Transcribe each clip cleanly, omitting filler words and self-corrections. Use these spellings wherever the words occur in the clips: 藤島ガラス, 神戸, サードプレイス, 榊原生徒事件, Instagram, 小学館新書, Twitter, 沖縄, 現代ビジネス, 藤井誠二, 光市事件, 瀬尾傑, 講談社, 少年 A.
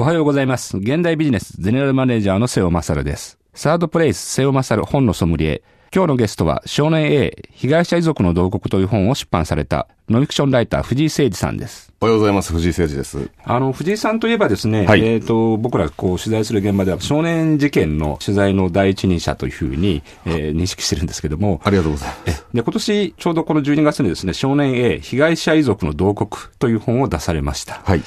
おはようございます。現代ビジネスゼネラルマネージャーの瀬尾勝です。サードプレイス瀬尾勝本のソムリエ。今日のゲストは少年 A 被害者遺族の慟哭という本を出版されたノンフィクションライター藤井誠二さんです。おはようございます。藤井誠二です。藤井さんといえばですね、はい、僕らこう取材する現場では少年事件の取材の第一人者というふうに、認識してるんですけども、ありがとうございます。で、今年ちょうどこの12月にですね、少年 A 被害者遺族の慟哭という本を出されました。はい。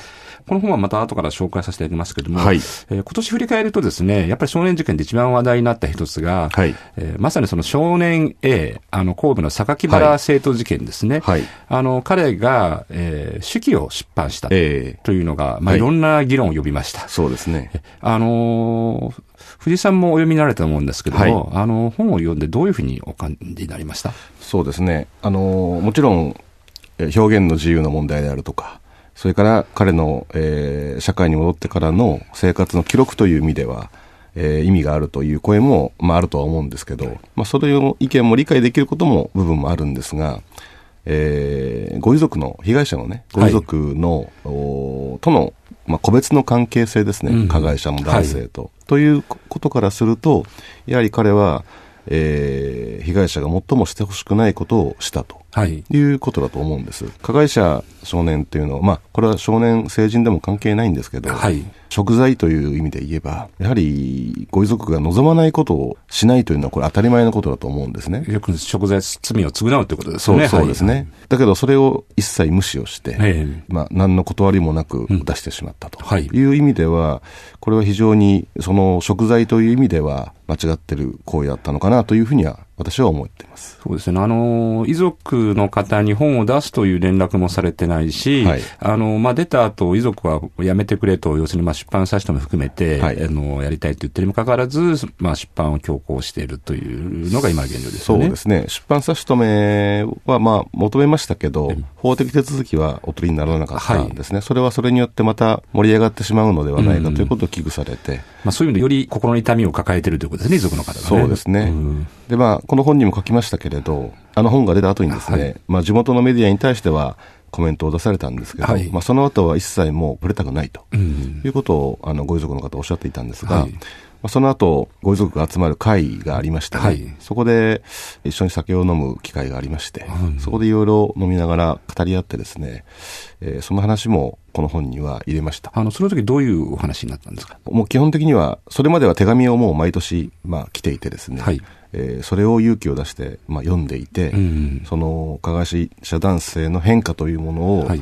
この本はまた後から紹介させていただきますけれども、はい、今年振り返るとですね、やっぱり少年事件で一番話題になった一つが、はい、まさにその少年 A、神戸の榊原生徒事件ですね。はいはい、彼が、手記を出版したというのが、いろんな議論を呼びました。はい、そうですね。藤井さんもお読みになられたと思うんですけども、はい、本を読んでどういうふうにお感じになりました？そうですね。もちろん、表現の自由の問題であるとか、それから彼の、社会に戻ってからの生活の記録という意味では、意味があるという声も、あるとは思うんですけど、それを意見も理解できることも部分もあるんですが、ご遺族の被害者のね、ご遺族の、はい、との、個別の関係性ですね、加害者の男性と、はい、ということからすると、やはり彼は、被害者が最もしてほしくないことをしたと、はい、いうことだと思うんです。加害者少年というのは、これは少年成人でも関係ないんですけど、はい、贖罪という意味で言えば、やはりご遺族が望まないことをしないというのはこれ当たり前のことだと思うんですね。よく贖罪、罪を償うということですね。そうですね。はい、だけどそれを一切無視をして、何の断りもなく出してしまったという意味では、これは非常にその贖罪という意味では間違ってる行為だったのかなというふうには私は思っています。そうですね。遺族の方に本を出すという連絡もされてないし、はい、出た後遺族はやめてくれと、要するに出版社とも含めて、はい、やりたいと言ってるにもかかわらず、出版を強行しているというのが今現状ですよね。そうですね。出版差し止めは求めましたけど、法的手続きはお取りにならなかったんですね。はい、それはそれによってまた盛り上がってしまうのではないかということを危惧されて、そういう意味でより心の痛みを抱えているということですね、遺族の方がね。そうですね。で、この本にも書きましたけれど、本が出た後にですね、はい、地元のメディアに対してはコメントを出されたんですけど、はい、その後は一切もう触れたくないということを、ご遺族の方おっしゃっていたんですが、はい、その後ご遺族が集まる会がありまして、ね、はい、そこで一緒に酒を飲む機会がありまして、そこでいろいろ飲みながら語り合ってですね、その話もこの本には入れました。その時どういうお話になったんですか？もう基本的にはそれまでは手紙をもう毎年、来ていてですね、はい、それを勇気を出して、読んでいて、その加害者男性の変化というものを、はい、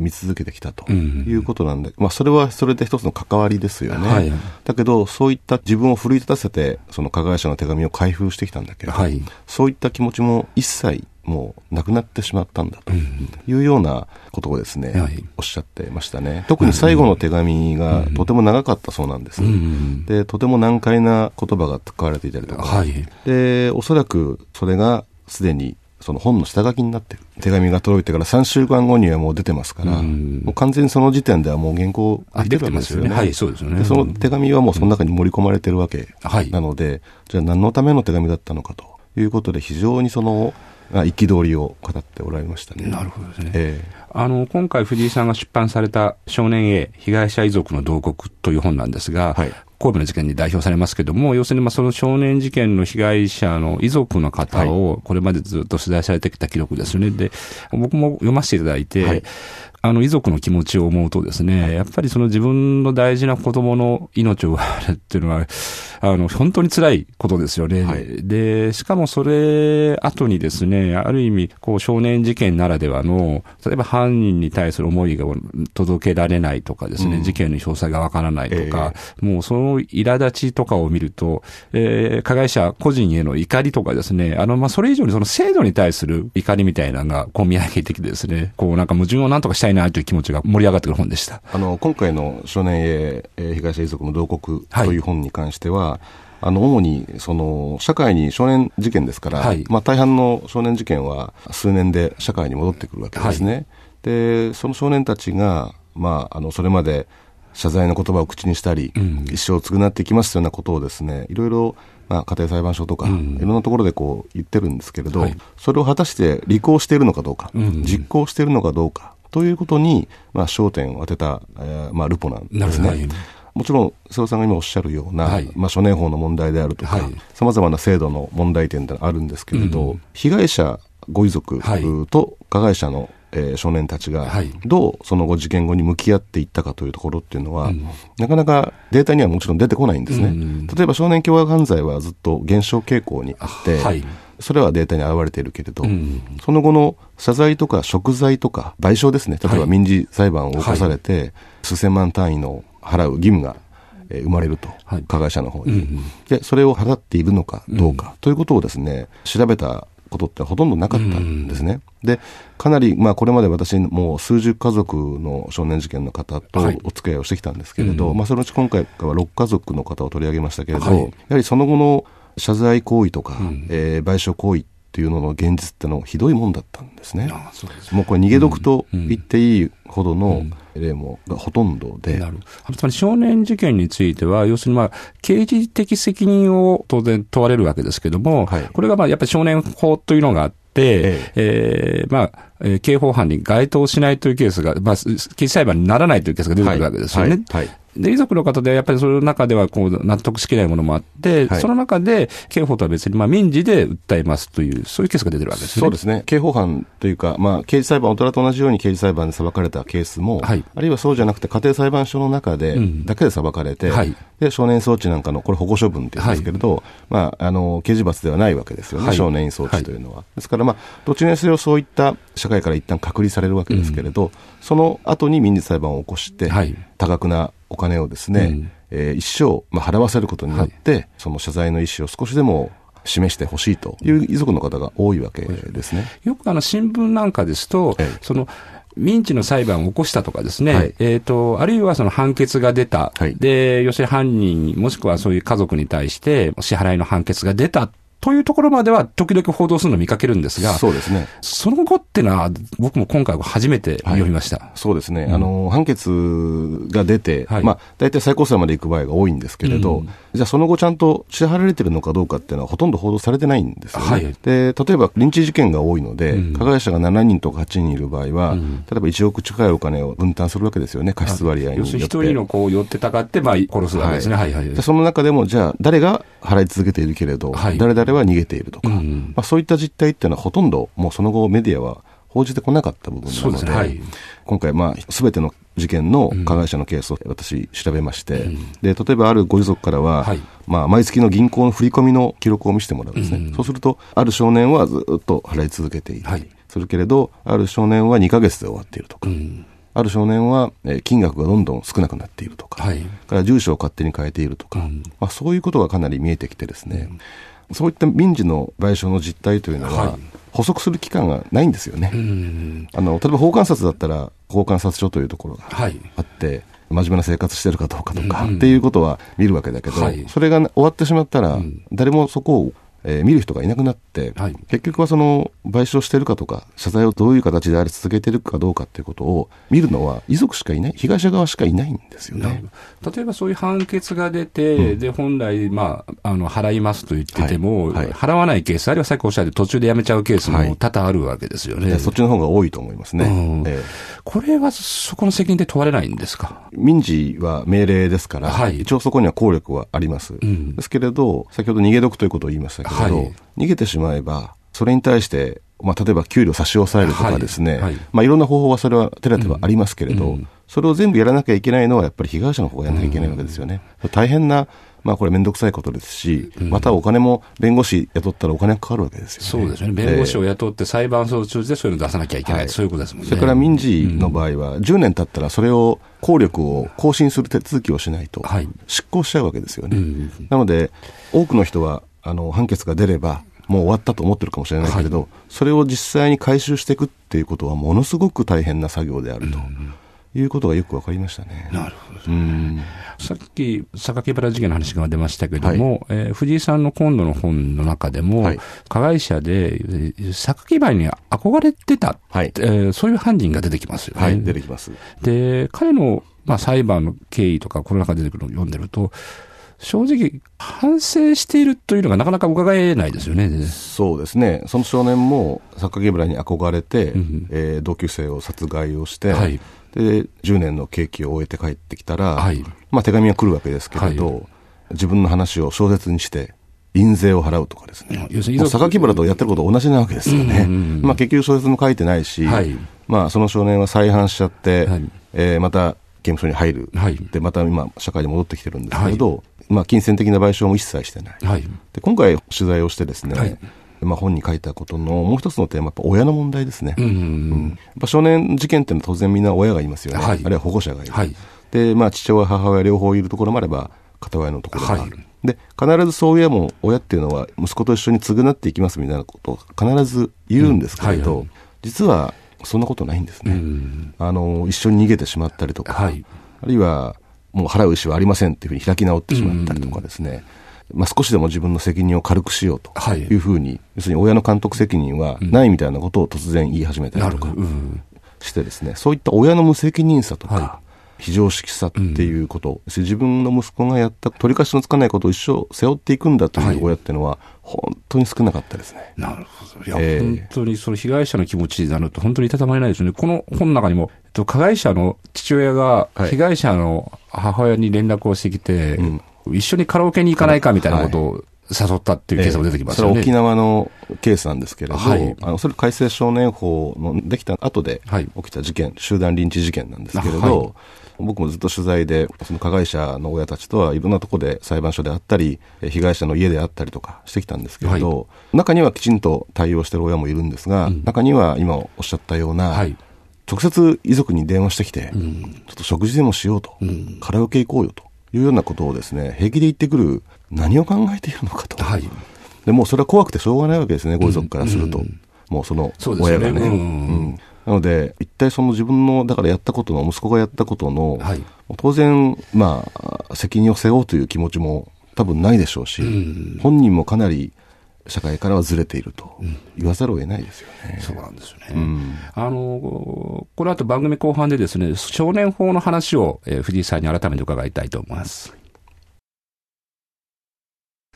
見続けてきたということなんで、それはそれで一つの関わりですよね。はい、だけどそういった自分を奮い立たせてその加害者の手紙を開封してきたんだけど、はい、そういった気持ちも一切もうなくなってしまったんだというようなことをですね、はい、おっしゃってましたね。特に最後の手紙がとても長かったそうなんです。で、とても難解な言葉が使われていたりとか、はい、で、おそらくそれがすでにその本の下書きになってる。手紙が届いてから3週間後にはもう出てますから、もう完全にその時点ではもう原稿出てるんですよね。はい、そうですよね。で、その手紙はもうその中に盛り込まれてるわけなので、じゃあ何のための手紙だったのかということで、非常にその憤りを語っておられましたね。なるほどですね。今回藤井さんが出版された少年 A 被害者遺族の慟哭という本なんですが、はい、神戸の事件に代表されますけども、要するにその少年事件の被害者の遺族の方をこれまでずっと取材されてきた記録ですよね。で、僕も読ませていただいて、はい、遺族の気持ちを思うとですね、やっぱりその自分の大事な子供の命を奪われるっていうのは、本当に辛いことですよね。はい、で、しかもそれ後にですね、ある意味、少年事件ならではの、例えば犯人に対する思いが届けられないとかですね、事件の詳細がわからないとか、もうその苛立ちとかを見ると、加害者個人への怒りとかですね、それ以上にその制度に対する怒りみたいなのが込み上げてきてですね、矛盾をなんとかしたいないという気持ちが盛り上がってくる本でした。今回の少年 A 被害者遺族の慟哭という本に関しては、はい、主にその社会に少年事件ですから、はい、大半の少年事件は数年で社会に戻ってくるわけですね。はい、で、その少年たちが、それまで謝罪の言葉を口にしたり、一生償っていきますようなことをですね、いろいろ家庭裁判所とか、いろんなところで言ってるんですけれど、はい、それを果たして履行しているのかどうか、実行しているのかどうかということに、焦点を当てた、ルポなんですね。もちろん瀬尾さんが今おっしゃるような、少年法の問題であるとか、さまざまな制度の問題点があるんですけれど、被害者ご遺族と加害者の少年たちがどうその後事件後に向き合っていったかというところっていうのは、なかなかデータにはもちろん出てこないんですね。例えば少年凶悪犯罪はずっと減少傾向にあって、それはデータに表れているけれど、その後の謝罪とか贖罪とか賠償ですね、例えば民事裁判を起こされて、数千万単位の払う義務が生まれると、加害者の方に、でそれを払っているのかどうか、ということをですね、調べたことってほとんどなかったんですね。でかなり、これまで私もう数十家族の少年事件の方とお付き合いをしてきたんですけれど、そのうち今回は6家族の方を取り上げましたけれど、やはりその後の謝罪行為とか、賠償行為っていうのの現実ってのひどいもんだったんですね。そうです。もうこれ逃げ得と言っていいほどの例もほとんどで、つまり少年事件については要するに刑事的責任を当然問われるわけですけども、これがやっぱり少年法というのがあって、刑法犯に該当しないというケースが、刑事裁判にならないというケースが出てくるわけですよね。で遺族の方でやっぱりその中ではこう納得しきれないものもあって、その中で刑法とは別に民事で訴えますという、そういうケースが出てるわけですね。そうですね。刑法犯というか、刑事裁判、大人と同じように刑事裁判で裁かれたケースも、あるいはそうじゃなくて家庭裁判所の中で、だけで裁かれて、で少年送致なんかのこれ保護処分って言うんですけれど、刑事罰ではないわけですよね、少年院送致というのは。ですから、どちらにせよそういった社会から一旦隔離されるわけですけれど、その後に民事裁判を起こして、多額なお金をですね、一生、払わせることによって、その謝罪の意思を少しでも示してほしいという遺族の方が多いわけですね。よく新聞なんかですと、その民事の裁判を起こしたとかですね、あるいはその判決が出た、で要するに犯人もしくはそういう家族に対して支払いの判決が出たというところまでは時々報道するのを見かけるんですが、その後ってのは僕も今回は初めて読みました。そうですね、判決が出て、大体最高裁まで行く場合が多いんですけれど、じゃあその後ちゃんと支払われてるのかどうかっていうのはほとんど報道されてないんですよね。で例えばリンチ事件が多いので、加害者が7人とか8人いる場合は、例えば1億近いお金を分担するわけですよね、過失割合によって。要するに一人の子を寄ってたかって殺すわけですね。その中でもじゃあ誰が払い続けているけれど、誰々は逃げているとか、そういった実態っていうのはほとんどもうその後メディアは報じてこなかった部分なの で、今回全ての事件の加害者のケースを私調べまして、で例えばあるご遺族からは、毎月の銀行の振り込みの記録を見せてもらうんですね。そうするとある少年はずっと払い続けていたりするけれど、ある少年は2ヶ月で終わっているとか、ある少年は金額がどんどん少なくなっているとか、から住所を勝手に変えているとか、そういうことがかなり見えてきてですね、そういった民事の賠償の実態というのは、補足する期間がないんですよね。例えば法監察だったら法監察署というところがあって、真面目な生活してるかどうかとか、っていうことは見るわけだけど、それが終わってしまったら、誰もそこを見る人がいなくなって、結局はその賠償しているかとか謝罪をどういう形であり続けているかどうかということを見るのは遺族しかいない、被害者側しかいないんですよね。例えばそういう判決が出て、で本来、払いますと言ってても、払わないケース、あるいはさっきおっしゃって途中でやめちゃうケースも多々あるわけですよね。そっちの方が多いと思いますね。これはそこの責任で問われないんですか？民事は命令ですから、一応そこには効力はあります。ですけれど先ほど逃げ得ということを言いましたけど、逃げてしまえばそれに対して、例えば給料差し押さえるとかですね、いろんな方法はそれは手立てはありますけれど、それを全部やらなきゃいけないのはやっぱり被害者の方がやらなきゃいけないわけですよね。大変な、これ面倒くさいことですし、またお金も弁護士雇ったらお金がかかるわけですよね。そうですね、弁護士を雇って裁判所を通じてそういうのを出さなきゃいけない、そういうことですもんね。それから民事の場合は10年経ったらそれを効力を更新する手続きをしないと執行しちゃうわけですよね。なので多くの人は判決が出ればもう終わったと思ってるかもしれないけれど、それを実際に回収していくっていうことはものすごく大変な作業であるということがよく分かりましたね。なるほど。さっき榊原事件の話が出ましたけども、藤井さんの今度の本の中でも、加害者で榊原に憧れてた、そういう犯人が出てきますよね。出てきます。で彼の、裁判の経緯とかこの中で出てくるのを読んでると正直反省しているというのがなかなか伺えないですよね。そうですね。その少年も榊原に憧れて、同級生を殺害をして、はい、で10年の刑期を終えて帰ってきたら、手紙が来るわけですけれど、自分の話を小説にして印税を払うとかですね、榊原とやってること同じなわけですよね。結局小説も書いてないし、その少年は再犯しちゃって、また刑務所に入る、でまた今社会に戻ってきてるんですけれど、金銭的な賠償も一切してない、で今回取材をしてですね、本に書いたことのもう一つのテーマはやっぱ親の問題ですね。やっぱ少年事件っていうのは当然みんな親がいますよね、あるいは保護者がいる、で父親母親両方いるところもあれば片親のところがある、で必ずそういう親っていうのは息子と一緒に償っていきますみたいなことを必ず言うんですけれど、実はそんなことないんですね。一緒に逃げてしまったりとか、あるいはもう払う意思はありませんっていうふうに開き直ってしまったりとかですね、少しでも自分の責任を軽くしようというふうに、要するに親の監督責任はないみたいなことを突然言い始めたりとかしてですね、そういった親の無責任さとか、非常識さっていうこと、自分の息子がやった取り返しのつかないことを一生背負っていくんだという親っていうのは本当に少なかったですね。なるほど。いや、本当にその被害者の気持ちになると本当にいたたまれないですよね。この本の中にも、加害者の父親が被害者の母親に連絡をしてきて、一緒にカラオケに行かないかみたいなことを誘ったっていうケースも出てきますよね。それは沖縄のケースなんですけれど、それ改正少年法のできた後で起きた事件、集団臨時事件なんですけれど、僕もずっと取材でその加害者の親たちとはいろんなところで裁判所であったり被害者の家であったりとかしてきたんですけれど、中にはきちんと対応してる親もいるんですが、中には今おっしゃったような、直接遺族に電話してきて、ちょっと食事でもしようと、カラオケ行こうよというようなことをですね、平気で言ってくる。何を考えているのかと、でもうそれは怖くてしょうがないわけですね、ご遺族からすると、もうその親がね、なので一体その自分のだからやったことの息子がやったことの、当然責任を背負うという気持ちも多分ないでしょうし、本人もかなり社会からはずれていると言わざるを得ないですよね。そうなんですよね。この後番組後半でですね、少年法の話を藤井さんに改めて伺いたいと思います。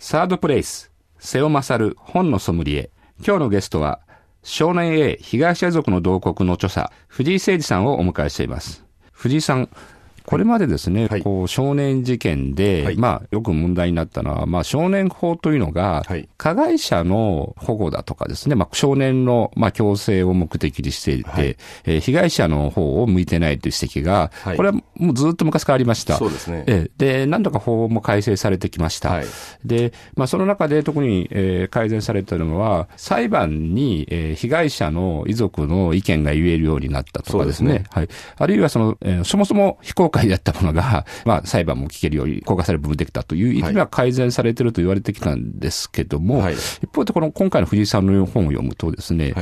サードプレイス、瀬尾勝、本のソムリエ。今日のゲストは、少年 A 被害者遺族の同国の著者、藤井誠二さんをお迎えしています。藤井さん、これまでですね、少年事件で、よく問題になったのは、少年法というのが、加害者の保護だとかですね、少年の、強制を目的にしていて、被害者の方を向いてないという指摘が、これはもうずっと昔からありました。そうですね。で、何度か法も改正されてきました。で、その中で特に、改善されたのは、裁判に、被害者の遺族の意見が言えるようになったとかですね。あるいはその、そもそも非公開だったものが、裁判も聞けるように公開される部分できたという意味では改善されていると言われてきたんですけども、一方でこの今回の藤井さんの本を読むとですね、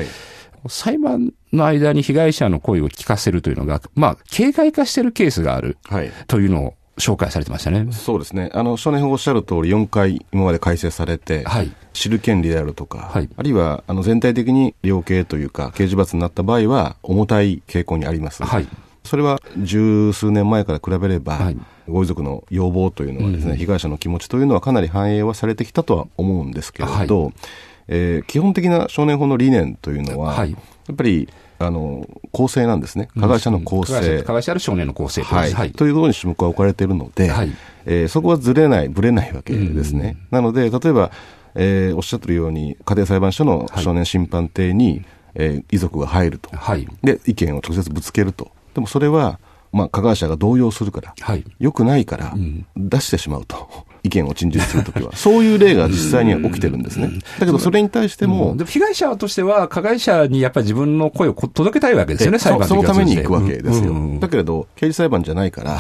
裁判の間に被害者の声を聞かせるというのが、形骸化しているケースがあるというのを紹介されてましたね。そうですね。少年法おっしゃる通り4回今まで改正されて、知る権利であるとか、あるいは全体的に量刑というか刑事罰になった場合は重たい傾向にあります。それは十数年前から比べれば、ご遺族の要望というのはですね、被害者の気持ちというのはかなり反映はされてきたとは思うんですけれど、基本的な少年法の理念というのは、やっぱり構成なんですね。加害者の構成、加害者ある少年の構成ということに主目が置かれているので、そこはずれない、ぶれないわけですね。なので例えば、おっしゃってるように家庭裁判所の少年審判廷に、遺族が入ると、で意見を直接ぶつけると。でもそれは、加害者が動揺するから、良くないから、出してしまうと、意見を陳述するときは、そういう例が実際には起きてるんですね。だけど、それに対しても、でも被害者としては、加害者にやっぱり自分の声を届けたいわけですよね、裁判所に。そのために行くわけですよ。だけれど、刑事裁判じゃないから、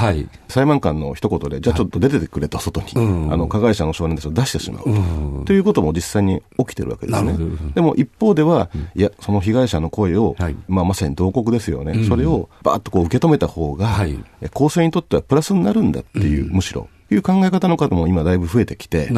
裁判官の一言で、じゃあちょっと出ててくれと、外に、加害者の少年たちを出してしまうということも実際に起きてるわけですね。でも一方では、いや、その被害者の声を、まさに同国ですよね、それをばーっとこう受け止めた方が、構成にとってはプラスになるんだっていう、むしろいう考え方の方も今だいぶ増えてきて、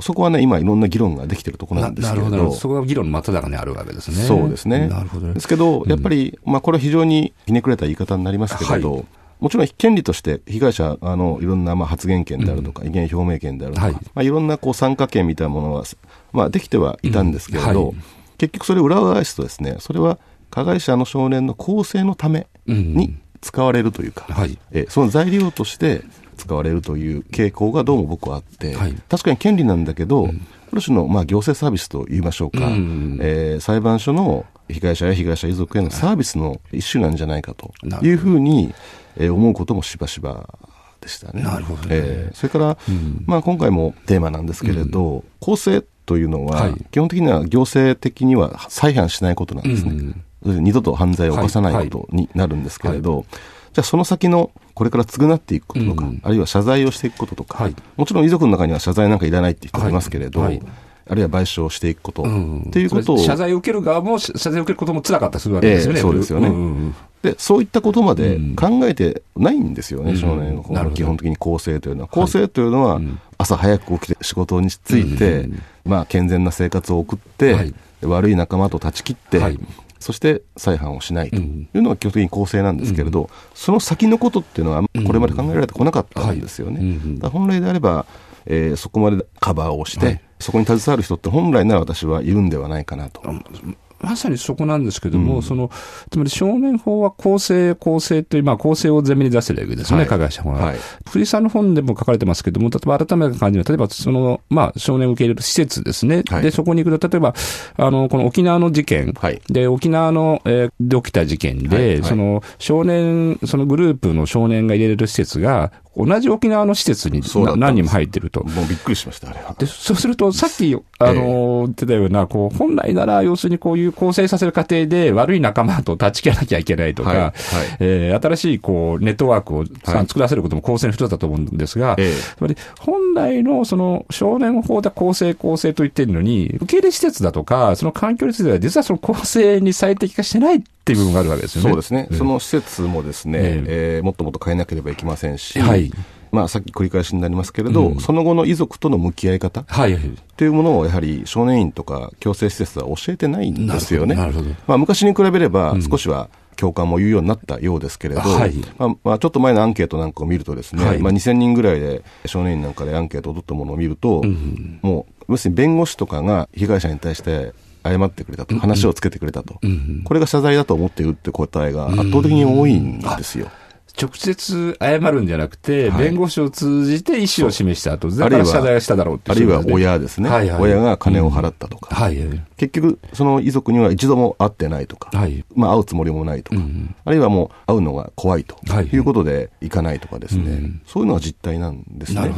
そこはね、今いろんな議論ができてるところなんですけれど、そこが議論の真っただ中にあるわけですね。そうですね。ですけどやっぱり、これは非常にひねくれた言い方になりますけれど、もちろん権利として被害者いろんな発言権であるとか、意見表明権であるとか、はい、いろんな参加権みたいなものは、できてはいたんですけれど、はい、結局それを裏返すとですね、それは加害者の少年の更生のために使われるというか、はい、その材料として使われるという傾向がどうも僕はあって、はい、確かに権利なんだけど、ある種の行政サービスと言いましょうか、裁判所の被害者や被害者遺族へのサービスの一種なんじゃないかというふうに思うこともしばしばでしたね。なるほどね。それから、今回もテーマなんですけれど、更生というのは基本的には行政的には再犯しないことなんですね、二度と犯罪を犯さないことになるんですけれど、じゃあその先のこれから償っていくこととか、あるいは謝罪をしていくこととか、もちろん遺族の中には謝罪なんかいらないっていう人もいますけれど、あるいは賠償していくことっていうことを、謝罪を受ける側も謝罪を受けることも辛かったりするわけですよね。そうですよね。でそういったことまで考えてないんですよね、少年の方の基本的に更生というのは。更生というのは朝早く起きて仕事に就いて、健全な生活を送って、悪い仲間と断ち切って、そして再犯をしないというのが基本的に構成なんですけれど、その先のことっていうのはこれまで考えられてこなかったんですよね、本来であれば、そこまでカバーをして、そこに携わる人って本来なら私はいるんではないかなと。まさにそこなんですけども、そのつまり少年法は更生という、更生を前面に出してるわけですよね、加害者法は。藤井さんの本でも書かれてますけども、例えば改めて感じる例えばその、少年を受け入れる施設ですね、でそこに行くと、例えばこの沖縄の事件、で沖縄の、で起きた事件で、その少年、そのグループの少年が入れる施設が同じ沖縄の施設に何人も入ってると。もうびっくりしました、あれは。でそうすると、さっき言ってたような、本来なら要するにこういう構成させる過程で悪い仲間と断ち切らなきゃいけないとか、新しいネットワークを作らせることも構成の一つだと思うんですが、つまり本来のその少年法で構成と言ってるのに、受け入れ施設だとかその環境については実はその構成に最適化してないっていう部分があるわけですよね。そうですね。その施設もですね、もっともっと変えなければいけませんし、さっき繰り返しになりますけれど、その後の遺族との向き合い方というものをやはり少年院とか矯正施設は教えてないんですよね。昔に比べれば少しは教官も言うようになったようですけれど、ちょっと前のアンケートなんかを見るとですね、2000人ぐらいで少年院なんかでアンケートを取ったものを見ると、もう要するに弁護士とかが被害者に対して謝ってくれたと、話をつけてくれたと、これが謝罪だと思っているって答えが圧倒的に多いんですよ。直接謝るんじゃなくて、弁護士を通じて意思を示した後、だから謝罪しただろうっていう、あるいは親ですね、親が金を払ったとか、結局その遺族には一度も会ってないとか、会うつもりもないとか、あるいはもう会うのが怖いということで行かないとかですね、そういうのが実態なんですね。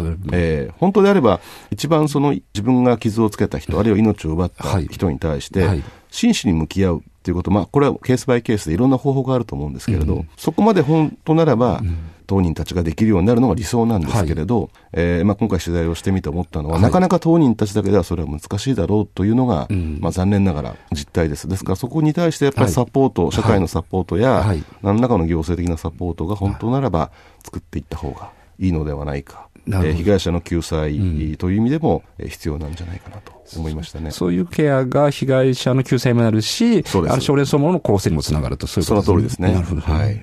本当であれば一番その自分が傷をつけた人、あるいは命を奪った人に対して真摯に向き合うということ、これはケースバイケースでいろんな方法があると思うんですけれど、そこまで本当ならば、当人たちができるようになるのが理想なんですけれど、今回取材をしてみて思ったのは、なかなか当人たちだけではそれは難しいだろうというのが、残念ながら実態です。ですからそこに対してやっぱりサポート、社会のサポートや、何らかの行政的なサポートが本当ならば作っていった方がいいのではないか。被害者の救済という意味でも必要なんじゃないかなと思いましたね。そういうケアが被害者の救済にもなるし、少年そのものの構成にもつながると、そういうことですね。その通りで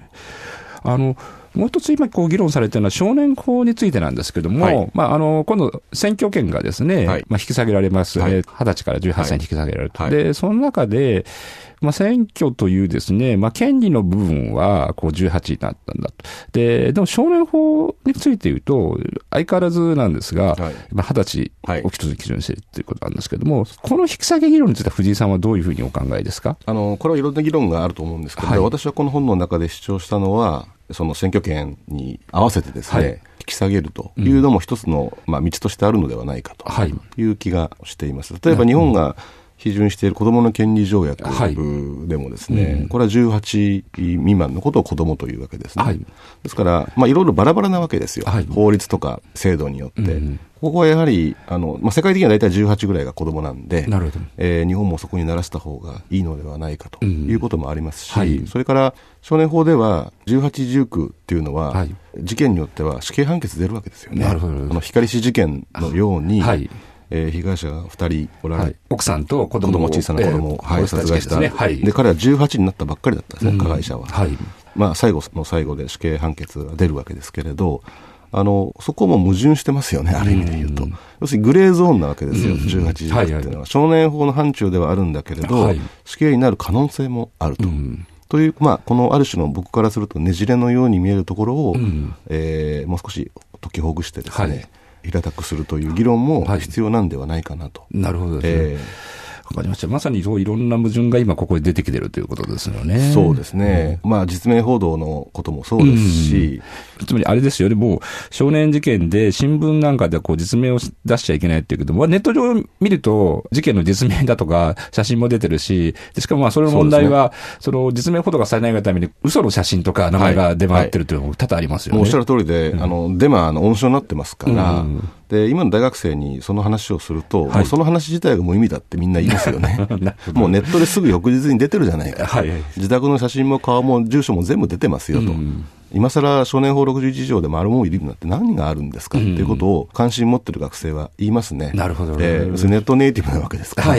すね。もう一つ今議論されているのは少年法についてなんですけども、今度選挙権がですね、引き下げられます。20歳から18歳に引き下げられると。で、その中で、選挙というですね、権利の部分は18になったんだと。でも少年法について言うと、相変わらずなんですが、20歳を一つ基準にしているということなんですけども、この引き下げ議論については藤井さんはどういうふうにお考えですか？これはいろんな議論があると思うんですけど、私はこの本の中で主張したのは、その選挙権に合わせてですね、引き下げるというのも一つの、道としてあるのではないかという気がしています。例えば日本が批准している子どもの権利条約でもですね、これは18未満のことを子どもというわけですね、ですから、いろいろバラバラなわけですよ、法律とか制度によって、ここはやはり世界的には大体18ぐらいが子どもなんで、日本もそこに慣らした方がいいのではないかということもありますし、それから少年法では18、19っていうのは、事件によっては死刑判決出るわけですよね。光市事件のように、被害者が2人おられ、奥さんと子供を、小さな子供を殺害した、彼は18になったばっかりだったんですね、加害者は。まあ、最後の最後で死刑判決が出るわけですけれど、そこも矛盾してますよね、ある意味で言うと。要するにグレーゾーンなわけですよ、18時代っていうのは、はいはい、少年法の範疇ではあるんだけれど、はい、死刑になる可能性もあると、という、まあ、このある種の僕からするとねじれのように見えるところを、もう少し解きほぐしてですね、はい、平たくするという議論も必要なんではないかなと、はい、なるほどですね、わかりました。まさにそういろんな矛盾が今ここで出てきてるということですよね。そうですね、まあ、実名報道のこともそうですし、つまりあれですよね、もう少年事件で新聞なんかでこう実名を出しちゃいけないっていうけど、ネット上見ると事件の実名だとか写真も出てるし、でしかもまあそれの問題はその実名報道がされないがために嘘の写真とか名前が出回ってるというのも多々ありますよね、はいはい、もうおっしゃる通りで、デマの温床になってますから、で今の大学生にその話をすると、はい、もうその話自体が無意味だってみんな言いますよねもうネットですぐ翌日に出てるじゃないかはい、はい、自宅の写真も顔も住所も全部出てますよと、今さら少年法61条で丸もいるなんて何があるんですかっていうことを関心持ってる学生は言いますね。なるほど、ネットネイティブなわけですから、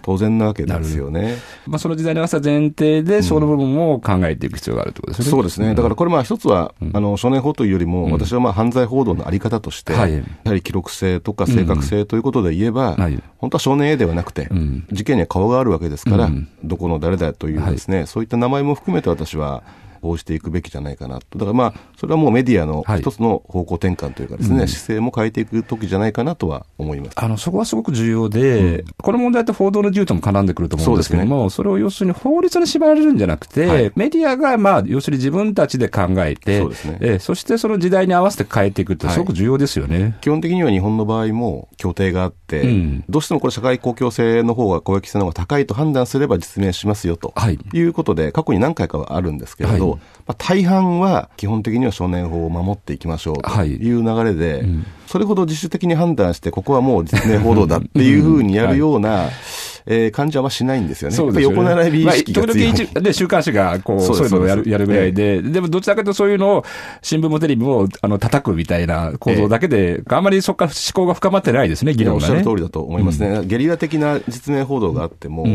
当然なわけですよね。まあ、その時代の朝前提でその部分も考えていく必要があるということですね。そうですね。だからこれまあ一つは、少年法というよりも、私はまあ犯罪報道のあり方として、やはり記録性とか正確性ということで言えば、本当は少年 A ではなくて、事件には顔があるわけですから、どこの誰だというですね、そういった名前も含めて私は報じていくべきじゃないかなと。だからまあそれはもうメディアの一つの方向転換というかですね、姿勢も変えていく時じゃないかなとは思います。そこはすごく重要で、この問題って報道の自由とも絡んでくると思うんですけども、それを要するに法律に縛られるんじゃなくて、メディアがまあ要するに自分たちで考えて、そしてその時代に合わせて変えていくってすごく重要ですよね。基本的には日本の場合も協定があって、どうしてもこれ社会公共性の方が公益性の方が高いと判断すれば実名しますよということで、過去に何回かはあるんですけれど、まあ、大半は基本的には少年法を守っていきましょうという流れで、それほど自主的に判断してここはもう実名報道だっていうふうにやるような、感じはしないんですよね。そうですよね。横並び意識が強い。時々週刊誌がこうそういうのをやるぐらいで、でもどちらかというとそういうのを新聞もテレビも叩くみたいな構造だけで、あんまりそこから思考が深まってないですね、議論がね。おっしゃる通りだと思いますね。ゲリラ的な実名報道があっても、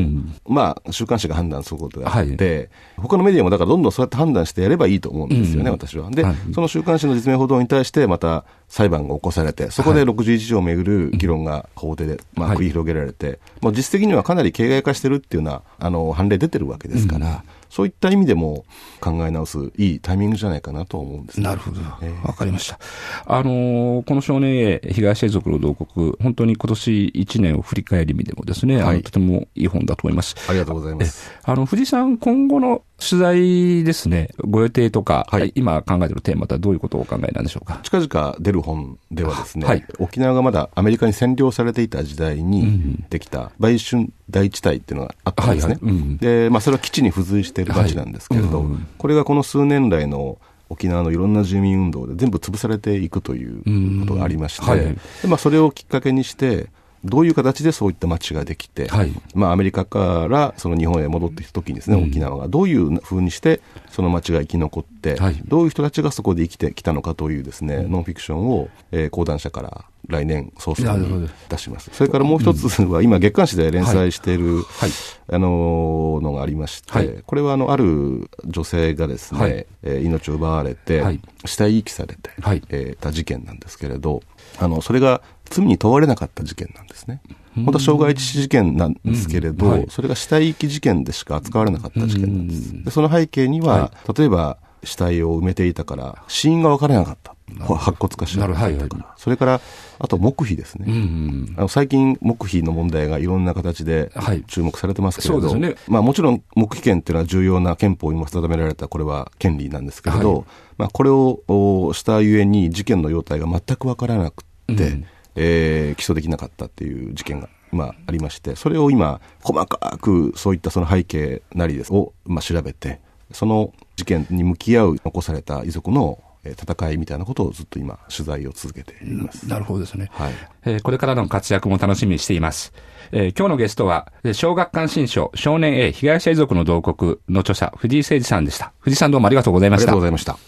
まあ週刊誌が判断することがあって、他のメディアもだからどんどんそうやって判断してやればいいと思うんですよね、私は。で、その週刊誌の実名報道に対してまた裁判が起こされて、そこで61条をめぐる議論が法廷でまあ繰り広げられて、もう実質的にはかなり形骸化してるっていうのは判例出てるわけですから、そういった意味でも考え直すいいタイミングじゃないかなと思うんです、ね。なるほど、わかりました。この少年 A 被害者遺族の同国、本当に今年1年を振り返る意味でもですね、とてもいい本だと思います。ありがとうございます。藤井さん、今後の取材ですね、ご予定とか、今考えているテーマとはどういうことをお考えなんでしょうか。近々出る本ではですね、沖縄がまだアメリカに占領されていた時代にできた売春大地帯っていうのがあったんですね。で、まあ、それは基地に付随して街なんですけれど、これがこの数年来の沖縄のいろんな住民運動で全部潰されていくということがありまして、でまあ、それをきっかけにしてどういう形でそういった街ができて、まあ、アメリカからその日本へ戻ってきたときにですね、沖縄がどういうふうにしてその街が生き残って、どういう人たちがそこで生きてきたのかというですね、ノンフィクションを、講談社から来年早々に出します。それからもう一つは今月刊誌で連載している、のがありまして、これはある女性がですね、命を奪われて、死体遺棄されて、た事件なんですけれど、それが罪に問われなかった事件なんですね。本当は傷害致死事件なんですけれど、それが死体遺棄事件でしか扱われなかった事件なんです。でその背景には、例えば死体を埋めていたから死因が分からなかった、白骨化しなかったから、それからあと黙秘ですね、最近黙秘の問題がいろんな形で注目されてますけれど、まあ、もちろん黙秘権っていうのは重要な憲法にも定められたこれは権利なんですけれど、まあ、これをしたゆえに事件の容体が全く分からなくて、起訴できなかったっていう事件が今ありまして、それを今細かくそういったその背景なりをまあ調べて、その事件に向き合う残された遺族の戦いみたいなことをずっと今取材を続けています。なるほどですね、これからの活躍も楽しみにしています、今日のゲストは小学館新書少年 A 被害者遺族の同国の著者藤井誠二さんでした。藤井さん、どうもありがとうございました。ありがとうございました。